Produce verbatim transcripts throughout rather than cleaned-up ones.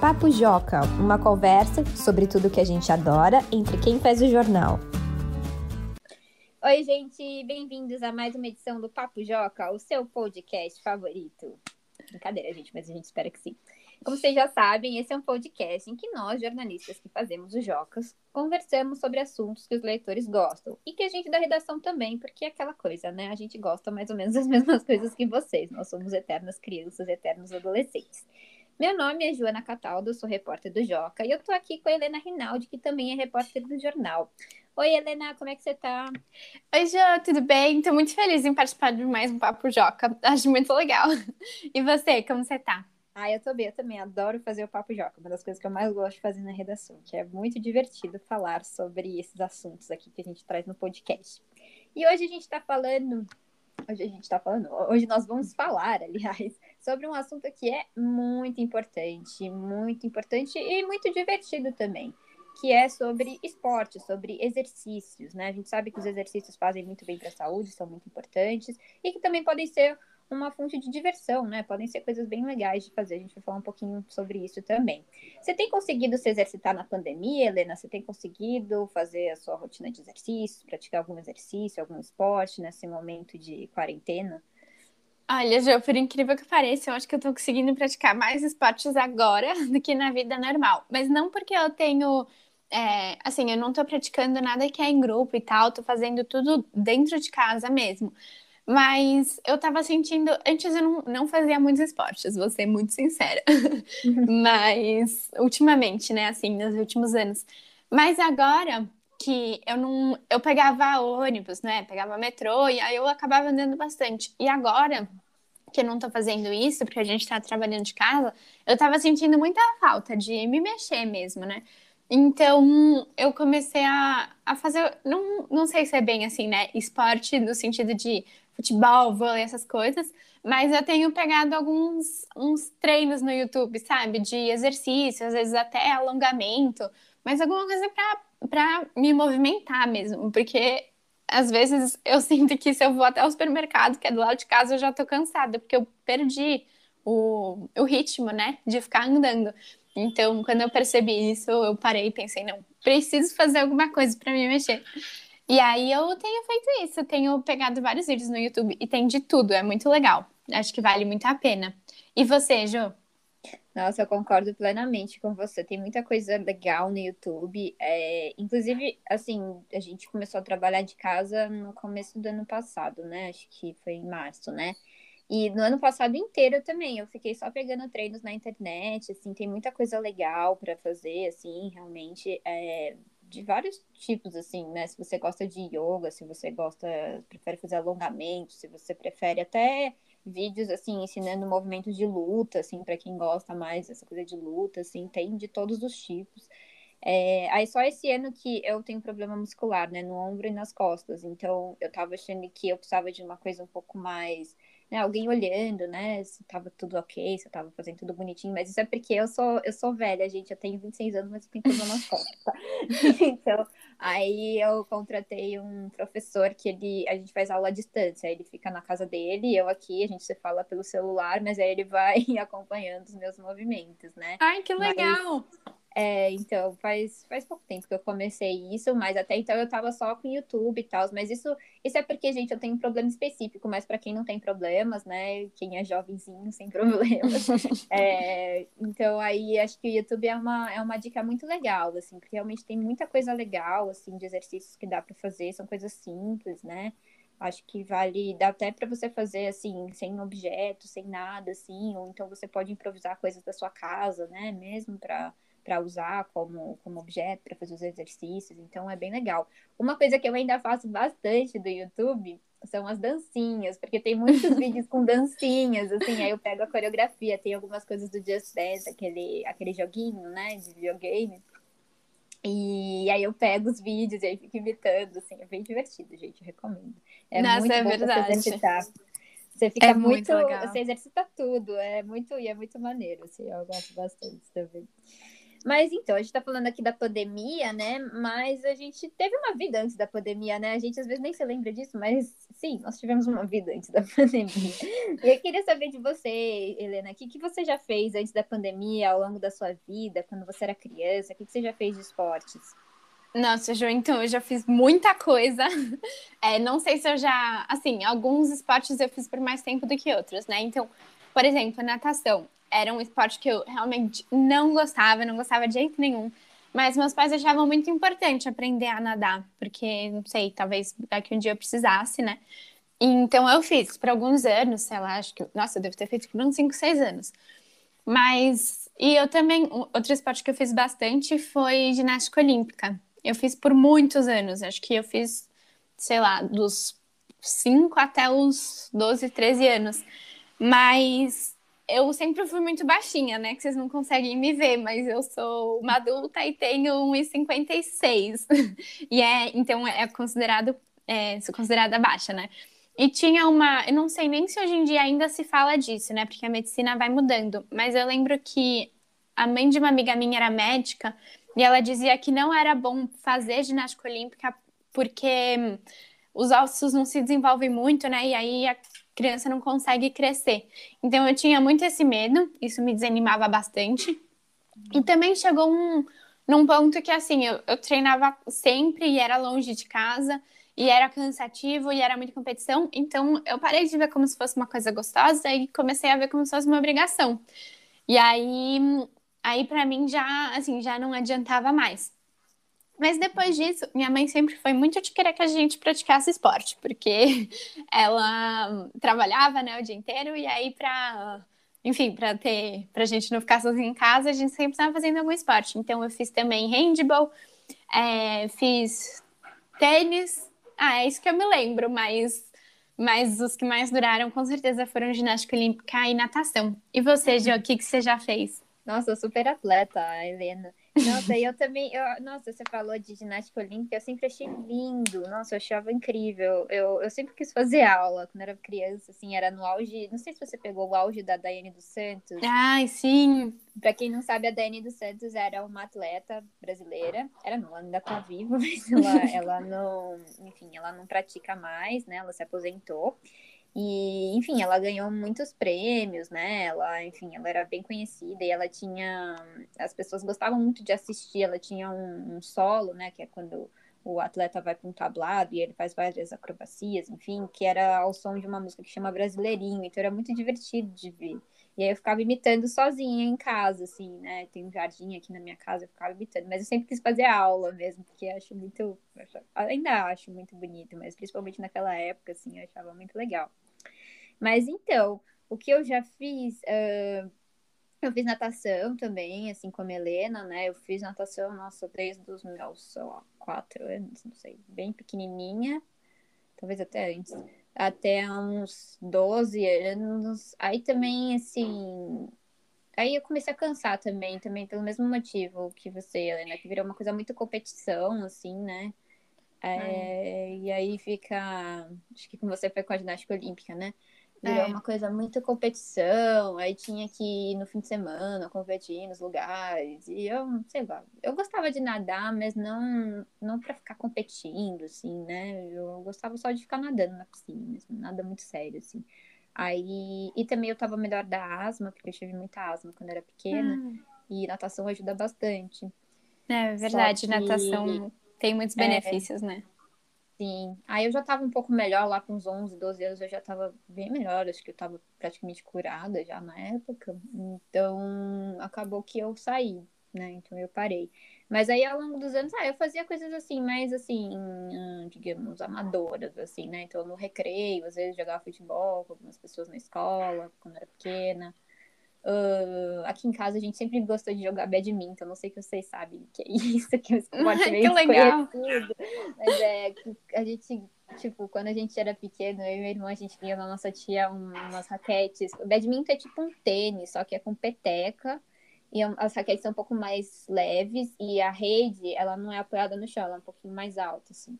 Papo Joca, uma conversa sobre tudo que a gente adora entre quem faz o jornal. Oi, gente, bem-vindos a mais uma edição do Papo Joca, o seu podcast favorito. Brincadeira, gente, mas a gente espera que sim. Como vocês já sabem, esse é um podcast em que nós, jornalistas que fazemos os Jocas, conversamos sobre assuntos que os leitores gostam e que a gente da redação também, porque é aquela coisa, né? A gente gosta mais ou menos das mesmas coisas que vocês. Nós somos eternas crianças, eternos adolescentes. Meu nome é Joana Cataldo, sou repórter do Joca e eu tô aqui com a Helena Rinaldi, que também é repórter do jornal. Oi, Helena, como é que você tá? Oi, Joana, tudo bem? Tô muito feliz em participar de mais um Papo Joca, acho muito legal. E você, como você tá? Ah, eu tô bem, eu também adoro fazer o Papo Joca, uma das coisas que eu mais gosto de fazer na redação, que é muito divertido falar sobre esses assuntos aqui que a gente traz no podcast. E hoje a gente tá falando, hoje a gente tá falando, hoje nós vamos falar, aliás, sobre um assunto que é muito importante, muito importante e muito divertido também, que é sobre esporte, sobre exercícios, né? A gente sabe que os exercícios fazem muito bem para a saúde, são muito importantes e que também podem ser uma fonte de diversão, né? Podem ser coisas bem legais de fazer. A gente vai falar um pouquinho sobre isso também. Você tem conseguido se exercitar na pandemia, Helena? Você tem conseguido fazer a sua rotina de exercícios, praticar algum exercício, algum esporte nesse momento de quarentena? Olha, Jo, por incrível que pareça, eu acho que eu tô conseguindo praticar mais esportes agora do que na vida normal. Mas não porque eu tenho... É, assim, eu não tô praticando nada que é em grupo e tal. Tô fazendo tudo dentro de casa mesmo. Mas eu tava sentindo... Antes eu não, não fazia muitos esportes, vou ser muito sincera. Mas ultimamente, né? Assim, nos últimos anos. Mas agora que eu não... Eu pegava ônibus, né? Pegava metrô e aí eu acabava andando bastante. E agora que eu não tô fazendo isso, porque a gente tá trabalhando de casa, eu tava sentindo muita falta de me mexer mesmo, né? Então, eu comecei a, a fazer, não, não sei se é bem assim, né, esporte no sentido de futebol, vôlei, essas coisas, mas eu tenho pegado alguns uns treinos no YouTube, sabe, de exercício, às vezes até alongamento, mas alguma coisa para me movimentar mesmo, porque às vezes eu sinto que se eu vou até o supermercado, que é do lado de casa, eu já tô cansada, porque eu perdi o, o ritmo, né, de ficar andando. Então, quando eu percebi isso, eu parei e pensei, não, preciso fazer alguma coisa para me mexer. E aí eu tenho feito isso, eu tenho pegado vários vídeos no YouTube e tem de tudo, é muito legal. Acho que vale muito a pena. E você, Jo? Nossa, eu concordo plenamente com você, tem muita coisa legal no YouTube. É, inclusive, assim, a gente começou a trabalhar de casa no começo do ano passado, né? Acho que foi em março, né? E no ano passado inteiro também, eu fiquei só pegando treinos na internet, assim, tem muita coisa legal para fazer, assim, realmente, é, de vários tipos, assim, né, se você gosta de yoga, se você gosta, prefere fazer alongamento, se você prefere até vídeos, assim, ensinando movimentos de luta, assim, para quem gosta mais dessa coisa de luta, assim, tem de todos os tipos. É, aí só esse ano que eu tenho problema muscular, né, no ombro e nas costas, então eu tava achando que eu precisava de uma coisa um pouco mais... Né, alguém olhando, né, se tava tudo ok, se eu tava fazendo tudo bonitinho, mas isso é porque eu sou, eu sou velha, gente, eu tenho vinte e seis anos, mas eu tenho problema nas costas, tá? Então, aí eu contratei um professor que ele, a gente faz aula à distância, ele fica na casa dele, eu aqui, a gente se fala pelo celular, mas aí ele vai acompanhando os meus movimentos, né. Ai, que legal! Mas... É, então, faz, faz pouco tempo que eu comecei isso, mas até então eu tava só com YouTube e tal, mas isso, isso é porque, gente, eu tenho um problema específico, mas pra quem não tem problemas, né, quem é jovenzinho sem problemas, é, então aí acho que o YouTube é uma, é uma dica muito legal, assim, porque realmente tem muita coisa legal, assim, de exercícios que dá pra fazer, são coisas simples, né. Acho que vale, dá até pra você fazer, assim, sem objeto, sem nada, assim, ou então você pode improvisar coisas da sua casa, né, mesmo pra... para usar como, como objeto, para fazer os exercícios, então é bem legal. Uma coisa que eu ainda faço bastante do YouTube são as dancinhas, porque tem muitos vídeos com dancinhas, assim, aí eu pego a coreografia, tem algumas coisas do Just Dance, aquele, aquele joguinho, né, de videogame, e aí eu pego os vídeos e aí fico imitando, assim, é bem divertido, gente, eu recomendo. É Nossa, muito é bom verdade. Exercitar. Você fica é muito, muito legal. Você exercita tudo, é muito, e é muito maneiro, assim, eu gosto bastante também. Mas então, a gente tá falando aqui da pandemia, né? Mas a gente teve uma vida antes da pandemia, né? A gente às vezes nem se lembra disso, mas sim, nós tivemos uma vida antes da pandemia. E eu queria saber de você, Helena, o que, que você já fez antes da pandemia, ao longo da sua vida, quando você era criança? O que, que você já fez de esportes? Nossa, Jo, então, eu já fiz muita coisa. É, não sei se eu já... Assim, alguns esportes eu fiz por mais tempo do que outros, né? Então, por exemplo, natação. Era um esporte que eu realmente não gostava, não gostava de jeito nenhum. Mas meus pais achavam muito importante aprender a nadar, porque, não sei, talvez daqui um dia eu precisasse, né? Então eu fiz por alguns anos, sei lá, acho que... Nossa, eu devo ter feito por uns cinco, seis anos. Mas... E eu também... Outro esporte que eu fiz bastante foi ginástica olímpica. Eu fiz por muitos anos, acho que eu fiz, sei lá, dos cinco até os doze, treze anos. Mas... Eu sempre fui muito baixinha, né? Que vocês não conseguem me ver, mas eu sou uma adulta e tenho um metro e cinquenta e seis. E é, então, é considerado, é, sou considerada baixa, né? E tinha uma... Eu não sei nem se hoje em dia ainda se fala disso, né? Porque a medicina vai mudando. Mas eu lembro que a mãe de uma amiga minha era médica e ela dizia que não era bom fazer ginástica olímpica porque os ossos não se desenvolvem muito, né? E aí... A... criança não consegue crescer. Então, eu tinha muito esse medo, isso me desanimava bastante. E também chegou um, num ponto que, assim, eu, eu treinava sempre e era longe de casa, e era cansativo, e era muita competição. Então, eu parei de ver como se fosse uma coisa gostosa e comecei a ver como se fosse uma obrigação. E aí, aí pra mim, já, assim, já não adiantava mais. Mas depois disso, minha mãe sempre foi muito de querer que a gente praticasse esporte, porque ela trabalhava, né, o dia inteiro, e aí pra, enfim, pra ter, pra gente não ficar sozinha em casa, a gente sempre estava fazendo algum esporte. Então eu fiz também handball, é, fiz tênis, ah, é isso que eu me lembro, mas, mas os que mais duraram com certeza foram ginástica olímpica e natação. E você, Jo, o que, que você já fez? Nossa, super atleta, Helena. Nossa, eu também, eu, nossa, você falou de ginástica olímpica, eu sempre achei lindo, nossa, eu achava incrível, eu, eu sempre quis fazer aula, quando era criança, assim, era no auge, não sei se você pegou o auge da Daiane dos Santos. Ai, sim! Pra quem não sabe, a Daiane dos Santos era uma atleta brasileira, era não, ela ainda tá viva, mas ela, ela não, enfim, ela não pratica mais, né, ela se aposentou. E, enfim, ela ganhou muitos prêmios, né? Ela, enfim, ela era bem conhecida e ela tinha... As pessoas gostavam muito de assistir, ela tinha um, um solo, né? Que é quando o atleta vai para um tablado e ele faz várias acrobacias, enfim, que era ao som de uma música que chama Brasileirinho. Então, era muito divertido de ver. E aí, eu ficava imitando sozinha em casa, assim, né? Tem um jardim aqui na minha casa, eu ficava imitando. Mas eu sempre quis fazer aula mesmo, porque eu acho muito... Eu ainda acho muito bonito, mas principalmente naquela época, assim, eu achava muito legal. Mas, então, o que eu já fiz... Uh, eu fiz natação também, assim, como a Helena, né? Eu fiz natação, nossa, desde os meus, sei lá, quatro anos, não sei, bem pequenininha. Talvez até antes. Até uns doze anos, aí também, assim, aí eu comecei a cansar também, também pelo mesmo motivo que você, Helena, que virou uma coisa muito competição, assim, né, é, e aí fica, acho que com você foi com a ginástica olímpica, né, virou é. uma coisa muito competição, aí tinha que ir no fim de semana, competir nos lugares, e eu, sei lá, eu gostava de nadar, mas não, não pra ficar competindo, assim, né, eu gostava só de ficar nadando na piscina mesmo, nada muito sério, assim. Aí, e também eu tava melhor da asma, porque eu tive muita asma quando era pequena, ah. e natação ajuda bastante. É verdade, que... natação tem muitos benefícios, é... né. Sim, aí eu já tava um pouco melhor lá com uns onze, doze anos, eu já tava bem melhor, acho que eu tava praticamente curada já na época, então acabou que eu saí, né, então eu parei. Mas aí ao longo dos anos, ah, eu fazia coisas assim, mais assim, digamos, amadoras, assim, né, então no recreio, às vezes jogava futebol com algumas pessoas na escola, quando era pequena. Uh, aqui em casa a gente sempre gostou de jogar badminton, não sei que vocês sabem o que é isso, que é um esporte meio desconhecido, mas é que a gente, tipo, quando a gente era pequeno, eu e meu irmão, a gente vinha na nossa tia um, umas raquetes, o badminton é tipo um tênis, só que é com peteca, e as raquetes são um pouco mais leves, e a rede, ela não é apoiada no chão, ela é um pouquinho mais alta, assim.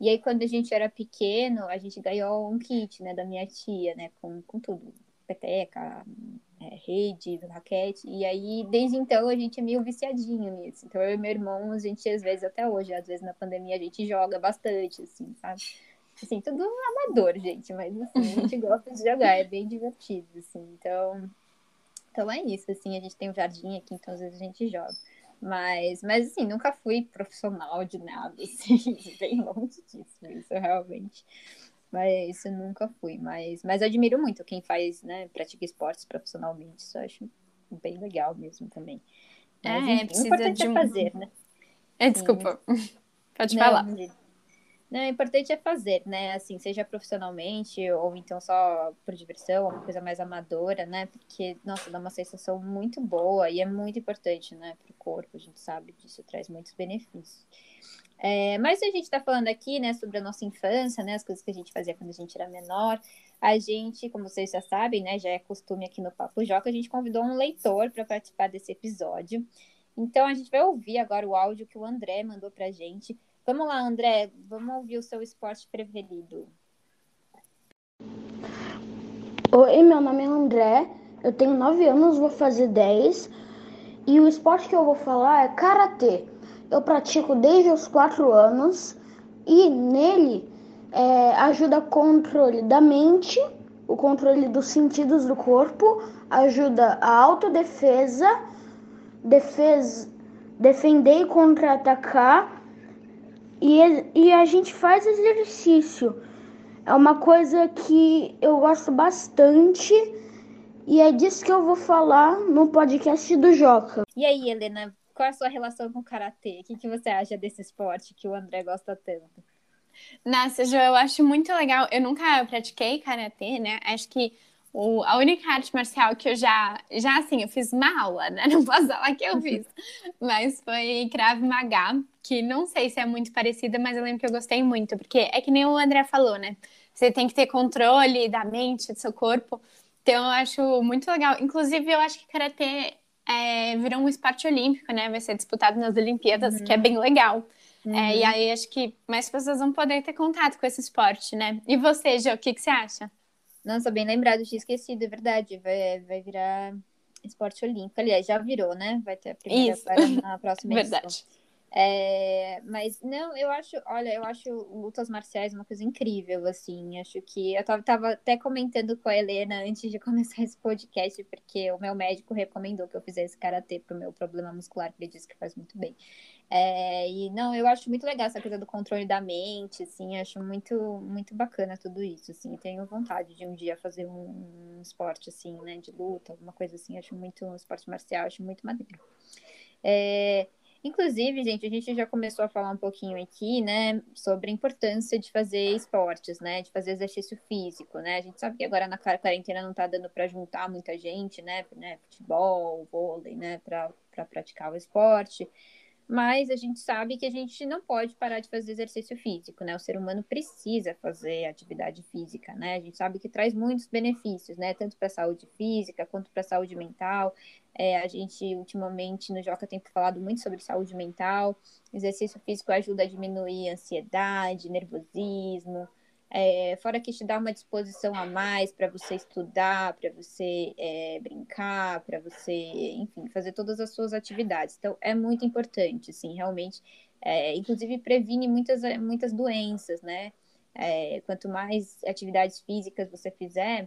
E aí quando a gente era pequeno, a gente ganhou um kit, né, da minha tia, né, com, com tudo, peteca, é, rede, do raquete. E aí, desde então, a gente é meio viciadinho nisso. Então, eu e meu irmão, a gente, às vezes, até hoje, às vezes na pandemia, a gente joga bastante, assim, sabe? Assim, tudo amador, gente, mas, assim, a gente gosta de jogar, é bem divertido, assim. Então, então é isso, assim, a gente tem um jardim aqui, então, às vezes, a gente joga. Mas, mas assim, nunca fui profissional de nada, assim, bem longe disso, isso realmente... Mas isso eu nunca fui, mas, mas eu admiro muito quem faz, né, pratica esportes profissionalmente, isso eu acho bem legal mesmo também. Mas, é, enfim, é precisa importante de um... é fazer, né? É, desculpa, assim, pode não, falar. Não, o importante é fazer, né, assim, seja profissionalmente ou então só por diversão, uma coisa mais amadora, né, porque, nossa, dá uma sensação muito boa e é muito importante, né, pro corpo, a gente sabe disso, traz muitos benefícios. É, mas a gente está falando aqui, né, sobre a nossa infância, né, as coisas que a gente fazia quando a gente era menor. A gente, como vocês já sabem, né, já é costume aqui no Papo Joca, a gente convidou um leitor para participar desse episódio. Então a gente vai ouvir agora o áudio que o André mandou para a gente. Vamos lá, André, vamos ouvir o seu esporte preferido. Oi, meu nome é André, eu tenho nove anos, vou fazer dez. E o esporte que eu vou falar é karatê. Eu pratico desde os quatro anos e nele é, ajuda o controle da mente, o controle dos sentidos do corpo, ajuda a autodefesa, defesa, defender e contra-atacar e, e a gente faz exercício. É uma coisa que eu gosto bastante e é disso que eu vou falar no podcast do Joca. E aí, Helena? Qual é a sua relação com o karatê? O que, que você acha desse esporte que o André gosta tanto? Nossa, Jo, eu acho muito legal. Eu nunca pratiquei karatê, né? Acho que o, a única arte marcial que eu já... Já, assim, eu fiz uma aula, né? Não posso falar que eu fiz. Mas foi Krav Maga, que não sei se é muito parecida, mas eu lembro que eu gostei muito. Porque é que nem o André falou, né? Você tem que ter controle da mente, do seu corpo. Então, eu acho muito legal. Inclusive, eu acho que karatê... É, virou um esporte olímpico, né? Vai ser disputado nas Olimpíadas, uhum. que é bem legal. Uhum. É, e aí, acho que mais pessoas vão poder ter contato com esse esporte, né? E você, Jo, o que, que você acha? Nossa, bem lembrado, tinha esquecido, é verdade. Vai, vai virar esporte olímpico. Aliás, já virou, né? Vai ter a primeira Isso. para na próxima edição. Verdade. É, mas, não, eu acho... Olha, eu acho lutas marciais uma coisa incrível, assim. Acho que... Eu tava, tava até comentando com a Helena antes de começar esse podcast, porque o meu médico recomendou que eu fizesse karatê pro meu problema muscular, que ele disse que faz muito bem. É, e, não, eu acho muito legal essa coisa do controle da mente, assim. Acho muito, muito bacana tudo isso, assim. Tenho vontade de um dia fazer um, um esporte, assim, né? De luta, alguma coisa assim. Acho muito... Um esporte marcial, acho muito maneiro. É... Inclusive, gente, a gente já começou a falar um pouquinho aqui, né, sobre a importância de fazer esportes, né, de fazer exercício físico, né, a gente sabe que agora na quarentena não tá dando pra juntar muita gente, né, né futebol, vôlei, né, pra, pra praticar o esporte, mas a gente sabe que a gente não pode parar de fazer exercício físico, né, o ser humano precisa fazer atividade física, né, a gente sabe que traz muitos benefícios, né, tanto pra saúde física quanto pra saúde mental. É, a gente, ultimamente, no Joca tem falado muito sobre saúde mental. Exercício físico ajuda a diminuir a ansiedade, nervosismo. É, fora que te dá uma disposição a mais para você estudar, para você é, brincar, para você, enfim, fazer todas as suas atividades. Então, é muito importante, assim, realmente. É, inclusive, previne muitas, muitas doenças, né? É, quanto mais atividades físicas você fizer...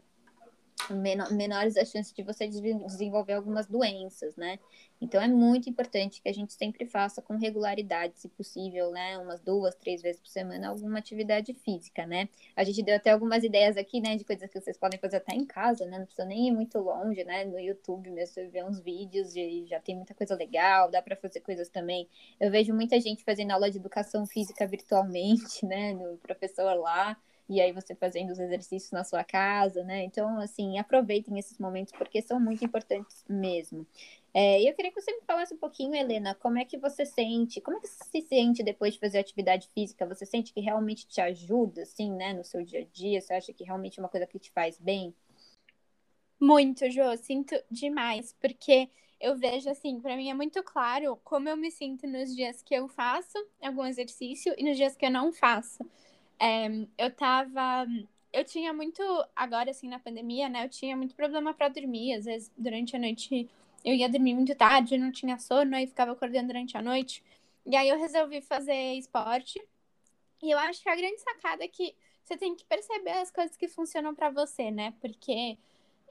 menores as chances de você desenvolver algumas doenças, né? Então, é muito importante que a gente sempre faça com regularidade, se possível, né? Umas duas, três vezes por semana, alguma atividade física, né? A gente deu até algumas ideias aqui, né? De coisas que vocês podem fazer até em casa, né? Não precisa nem ir muito longe, né? No YouTube mesmo, você vê uns vídeos e já tem muita coisa legal, dá para fazer coisas também. Eu vejo muita gente fazendo aula de educação física virtualmente, né? No professor lá. E aí você fazendo os exercícios na sua casa, né? Então, assim, aproveitem esses momentos porque são muito importantes mesmo. É, eu queria que você me falasse um pouquinho, Helena, como é que você sente, como é que você se sente depois de fazer atividade física? Você sente que realmente te ajuda, assim, né, no seu dia a dia? Você acha que realmente é uma coisa que te faz bem? Muito, Jo, sinto demais, porque eu vejo, assim, pra mim é muito claro como eu me sinto nos dias que eu faço algum exercício e nos dias que eu não faço. É, eu tava eu tinha muito, agora assim, na pandemia, né, eu tinha muito problema pra dormir. Às vezes, durante a noite, eu ia dormir muito tarde, eu não tinha sono, aí ficava acordando durante a noite. E aí eu resolvi fazer esporte. E eu acho que a grande sacada é que você tem que perceber as coisas que funcionam pra você, né? Porque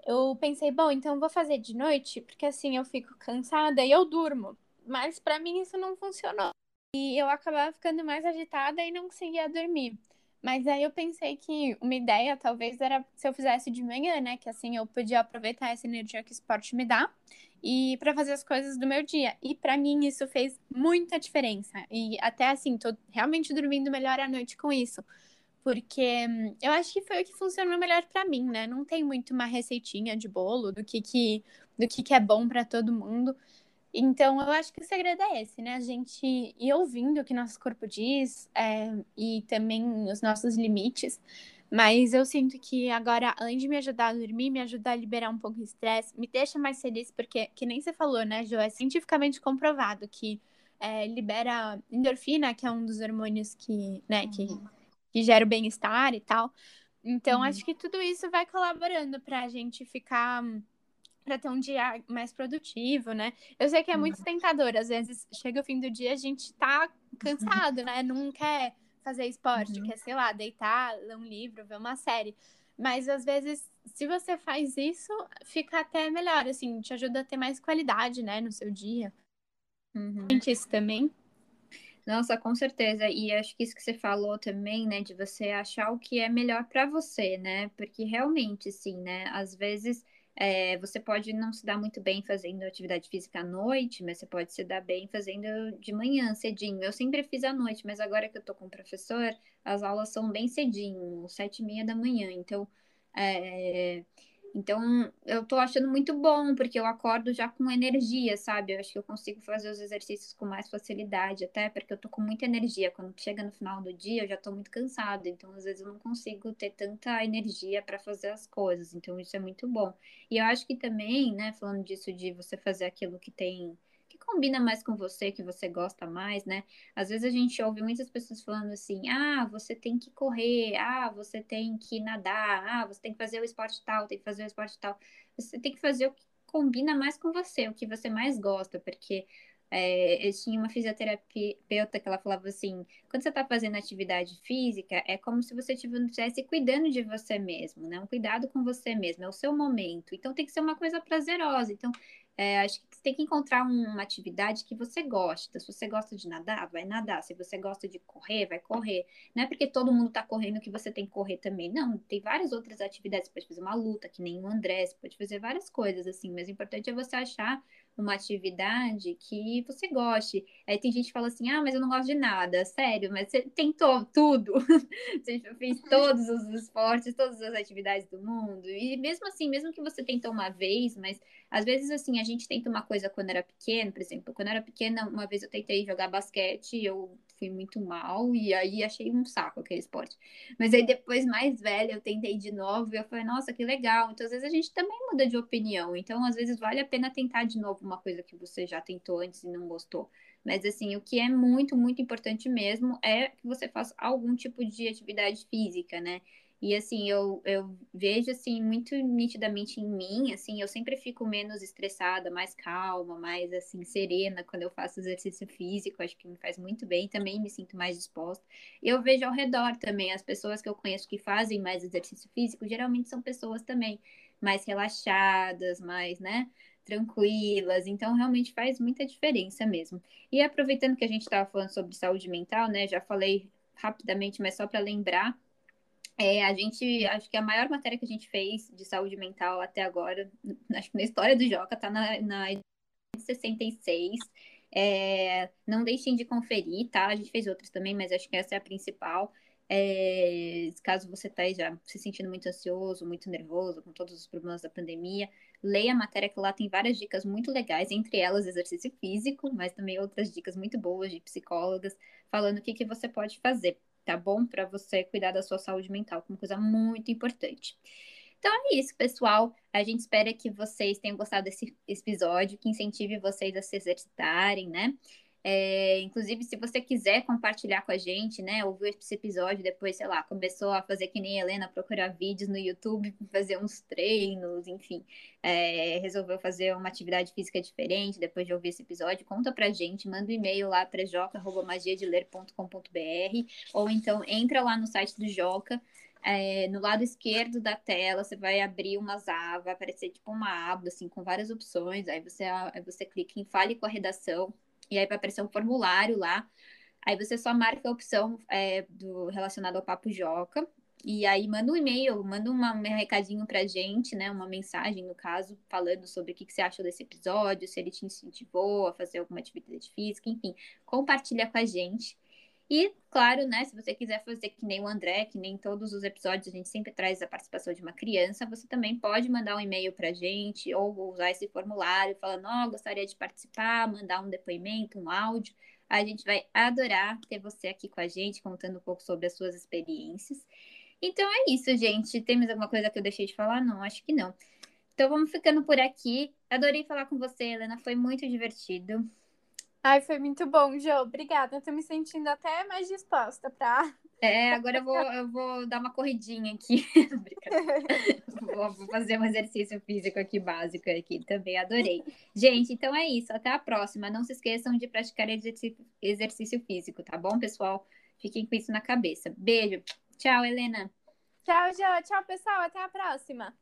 eu pensei, bom, então vou fazer de noite, porque assim eu fico cansada e eu durmo. Mas pra mim isso não funcionou. E eu acabava ficando mais agitada e não conseguia dormir. Mas aí eu pensei que uma ideia talvez era se eu fizesse de manhã, né? Que assim eu podia aproveitar essa energia que o esporte me dá e pra fazer as coisas do meu dia. E pra mim isso fez muita diferença. E até assim, tô realmente dormindo melhor à noite com isso. Porque eu acho que foi o que funcionou melhor pra mim, né? Não tem muito uma receitinha de bolo do que, que, do que, que é bom pra todo mundo. Então, eu acho que o segredo é esse, né? A gente ir ouvindo o que nosso corpo diz é, e também os nossos limites. Mas eu sinto que agora, além de me ajudar a dormir, me ajudar a liberar um pouco o estresse, me deixa mais feliz, porque, que nem você falou, né, Jo? É cientificamente comprovado que é, libera endorfina, que é um dos hormônios que, né, que... que gera o bem-estar e tal. Então, uhum. acho que tudo isso vai colaborando pra gente ficar... pra ter um dia mais produtivo, né? Eu sei que é muito tentador. Às vezes, chega o fim do dia, a gente tá cansado, né? Não quer fazer esporte, uhum. quer, sei lá, deitar, ler um livro, ver uma série. Mas, às vezes, se você faz isso, fica até melhor, assim. Te ajuda a ter mais qualidade, né? No seu dia. Uhum. Sente isso também? Nossa, com certeza. E acho que isso que você falou também, né, de você achar o que é melhor para você, né? Porque realmente, sim, né? Às vezes é, você pode não se dar muito bem fazendo atividade física à noite, mas você pode se dar bem fazendo de manhã, cedinho. Eu sempre fiz à noite, mas agora que eu tô com o professor, as aulas são bem cedinho, sete e meia da manhã. Então, é... Então, eu tô achando muito bom, porque eu acordo já com energia, sabe? Eu acho que eu consigo fazer os exercícios com mais facilidade, até porque eu tô com muita energia. Quando chega no final do dia, eu já tô muito cansada. Então, às vezes, eu não consigo ter tanta energia para fazer as coisas. Então, isso é muito bom. E eu acho que também, né, falando disso de você fazer aquilo que tem... que combina mais com você, que você gosta mais, né? Às vezes a gente ouve muitas pessoas falando assim, ah, você tem que correr, ah, você tem que nadar, ah, você tem que fazer o esporte tal, tem que fazer o esporte tal. Você tem que fazer o que combina mais com você, o que você mais gosta, porque é, eu tinha uma fisioterapeuta que ela falava assim, quando você tá fazendo atividade física, é como se você estivesse cuidando de você mesmo, né? Um cuidado com você mesmo, é o seu momento. Então tem que ser uma coisa prazerosa, então... É, acho que você tem que encontrar uma atividade que você gosta. Se você gosta de nadar, vai nadar. Se você gosta de correr, vai correr. Não é porque todo mundo tá correndo que você tem que correr também. Não, tem várias outras atividades. Você pode fazer uma luta, que nem o André. Você pode fazer várias coisas, assim. Mas o importante é você achar uma atividade que você goste. Aí tem gente que fala assim, ah, mas eu não gosto de nada. Sério, mas você tentou tudo. Você fez todos os esportes, todas as atividades do mundo. E mesmo assim, mesmo que você tentou uma vez, mas às vezes, assim, a gente tenta uma coisa quando era pequena, por exemplo. Quando eu era pequena, uma vez eu tentei jogar basquete, eu fui muito mal, e aí achei um saco aquele esporte. Mas aí depois, mais velha, eu tentei de novo, e eu falei, nossa, que legal. Então, às vezes, a gente também muda de opinião. Então, às vezes, vale a pena tentar de novo uma coisa que você já tentou antes e não gostou. Mas, assim, o que é muito, muito importante mesmo é que você faça algum tipo de atividade física, né? E, assim, eu, eu vejo, assim, muito nitidamente em mim, assim, eu sempre fico menos estressada, mais calma, mais, assim, serena quando eu faço exercício físico, acho que me faz muito bem, também me sinto mais disposta. E eu vejo ao redor também, as pessoas que eu conheço que fazem mais exercício físico, geralmente são pessoas também mais relaxadas, mais, né, tranquilas, então realmente faz muita diferença mesmo. E aproveitando que a gente estava falando sobre saúde mental, né, já falei rapidamente, mas só para lembrar, É, a gente, acho que a maior matéria que a gente fez de saúde mental até agora, acho que na história do Joca, tá na, na sessenta e seis. É, não deixem de conferir, tá? A gente fez outras também, mas acho que essa é a principal. É, caso você tá aí já se sentindo muito ansioso, muito nervoso, com todos os problemas da pandemia, leia a matéria que lá tem várias dicas muito legais, entre elas exercício físico, mas também outras dicas muito boas de psicólogas, falando o que, que você pode fazer, tá bom? Para você cuidar da sua saúde mental, que é uma coisa muito importante. Então é isso, pessoal. A gente espera que vocês tenham gostado desse episódio, que incentive vocês a se exercitarem, né? É, inclusive, se você quiser compartilhar com a gente, né, ouviu esse episódio, depois, sei lá, começou a fazer que nem a Helena, procurar vídeos no YouTube, fazer uns treinos, enfim, é, resolveu fazer uma atividade física diferente depois de ouvir esse episódio, conta pra gente, manda um e-mail lá pra joca arroba magia de ler ponto com ponto b r, ou então entra lá no site do Joca. É, no lado esquerdo da tela, você vai abrir umas abas, vai aparecer tipo uma aba, assim, com várias opções. Aí você, aí você clica em Fale com a Redação, e aí vai aparecer um formulário lá. Aí você só marca a opção é, do, relacionada ao Papo Joca, e aí manda um e-mail, manda uma, um recadinho pra gente, né, uma mensagem, no caso, falando sobre o que, que você achou desse episódio, se ele te incentivou a fazer alguma atividade física, enfim, compartilha com a gente. E, claro, né, se você quiser fazer que nem o André, que nem todos os episódios a gente sempre traz a participação de uma criança, você também pode mandar um e-mail pra gente, ou usar esse formulário falando, ó, oh, gostaria de participar, mandar um depoimento, um áudio. A gente vai adorar ter você aqui com a gente, contando um pouco sobre as suas experiências. Então é isso, gente. Tem mais alguma coisa que eu deixei de falar? Não, acho que não. Então vamos ficando por aqui. Adorei falar com você, Helena, foi muito divertido. Ai, foi muito bom, Jo. Obrigada. Eu tô me sentindo até mais disposta pra... É, agora eu vou, eu vou dar uma corridinha aqui. vou, vou fazer um exercício físico aqui, básico aqui. Também adorei. Gente, então é isso. Até a próxima. Não se esqueçam de praticar exercício, exercício físico, tá bom, pessoal? Fiquem com isso na cabeça. Beijo. Tchau, Helena. Tchau, Jo. Tchau, pessoal. Até a próxima.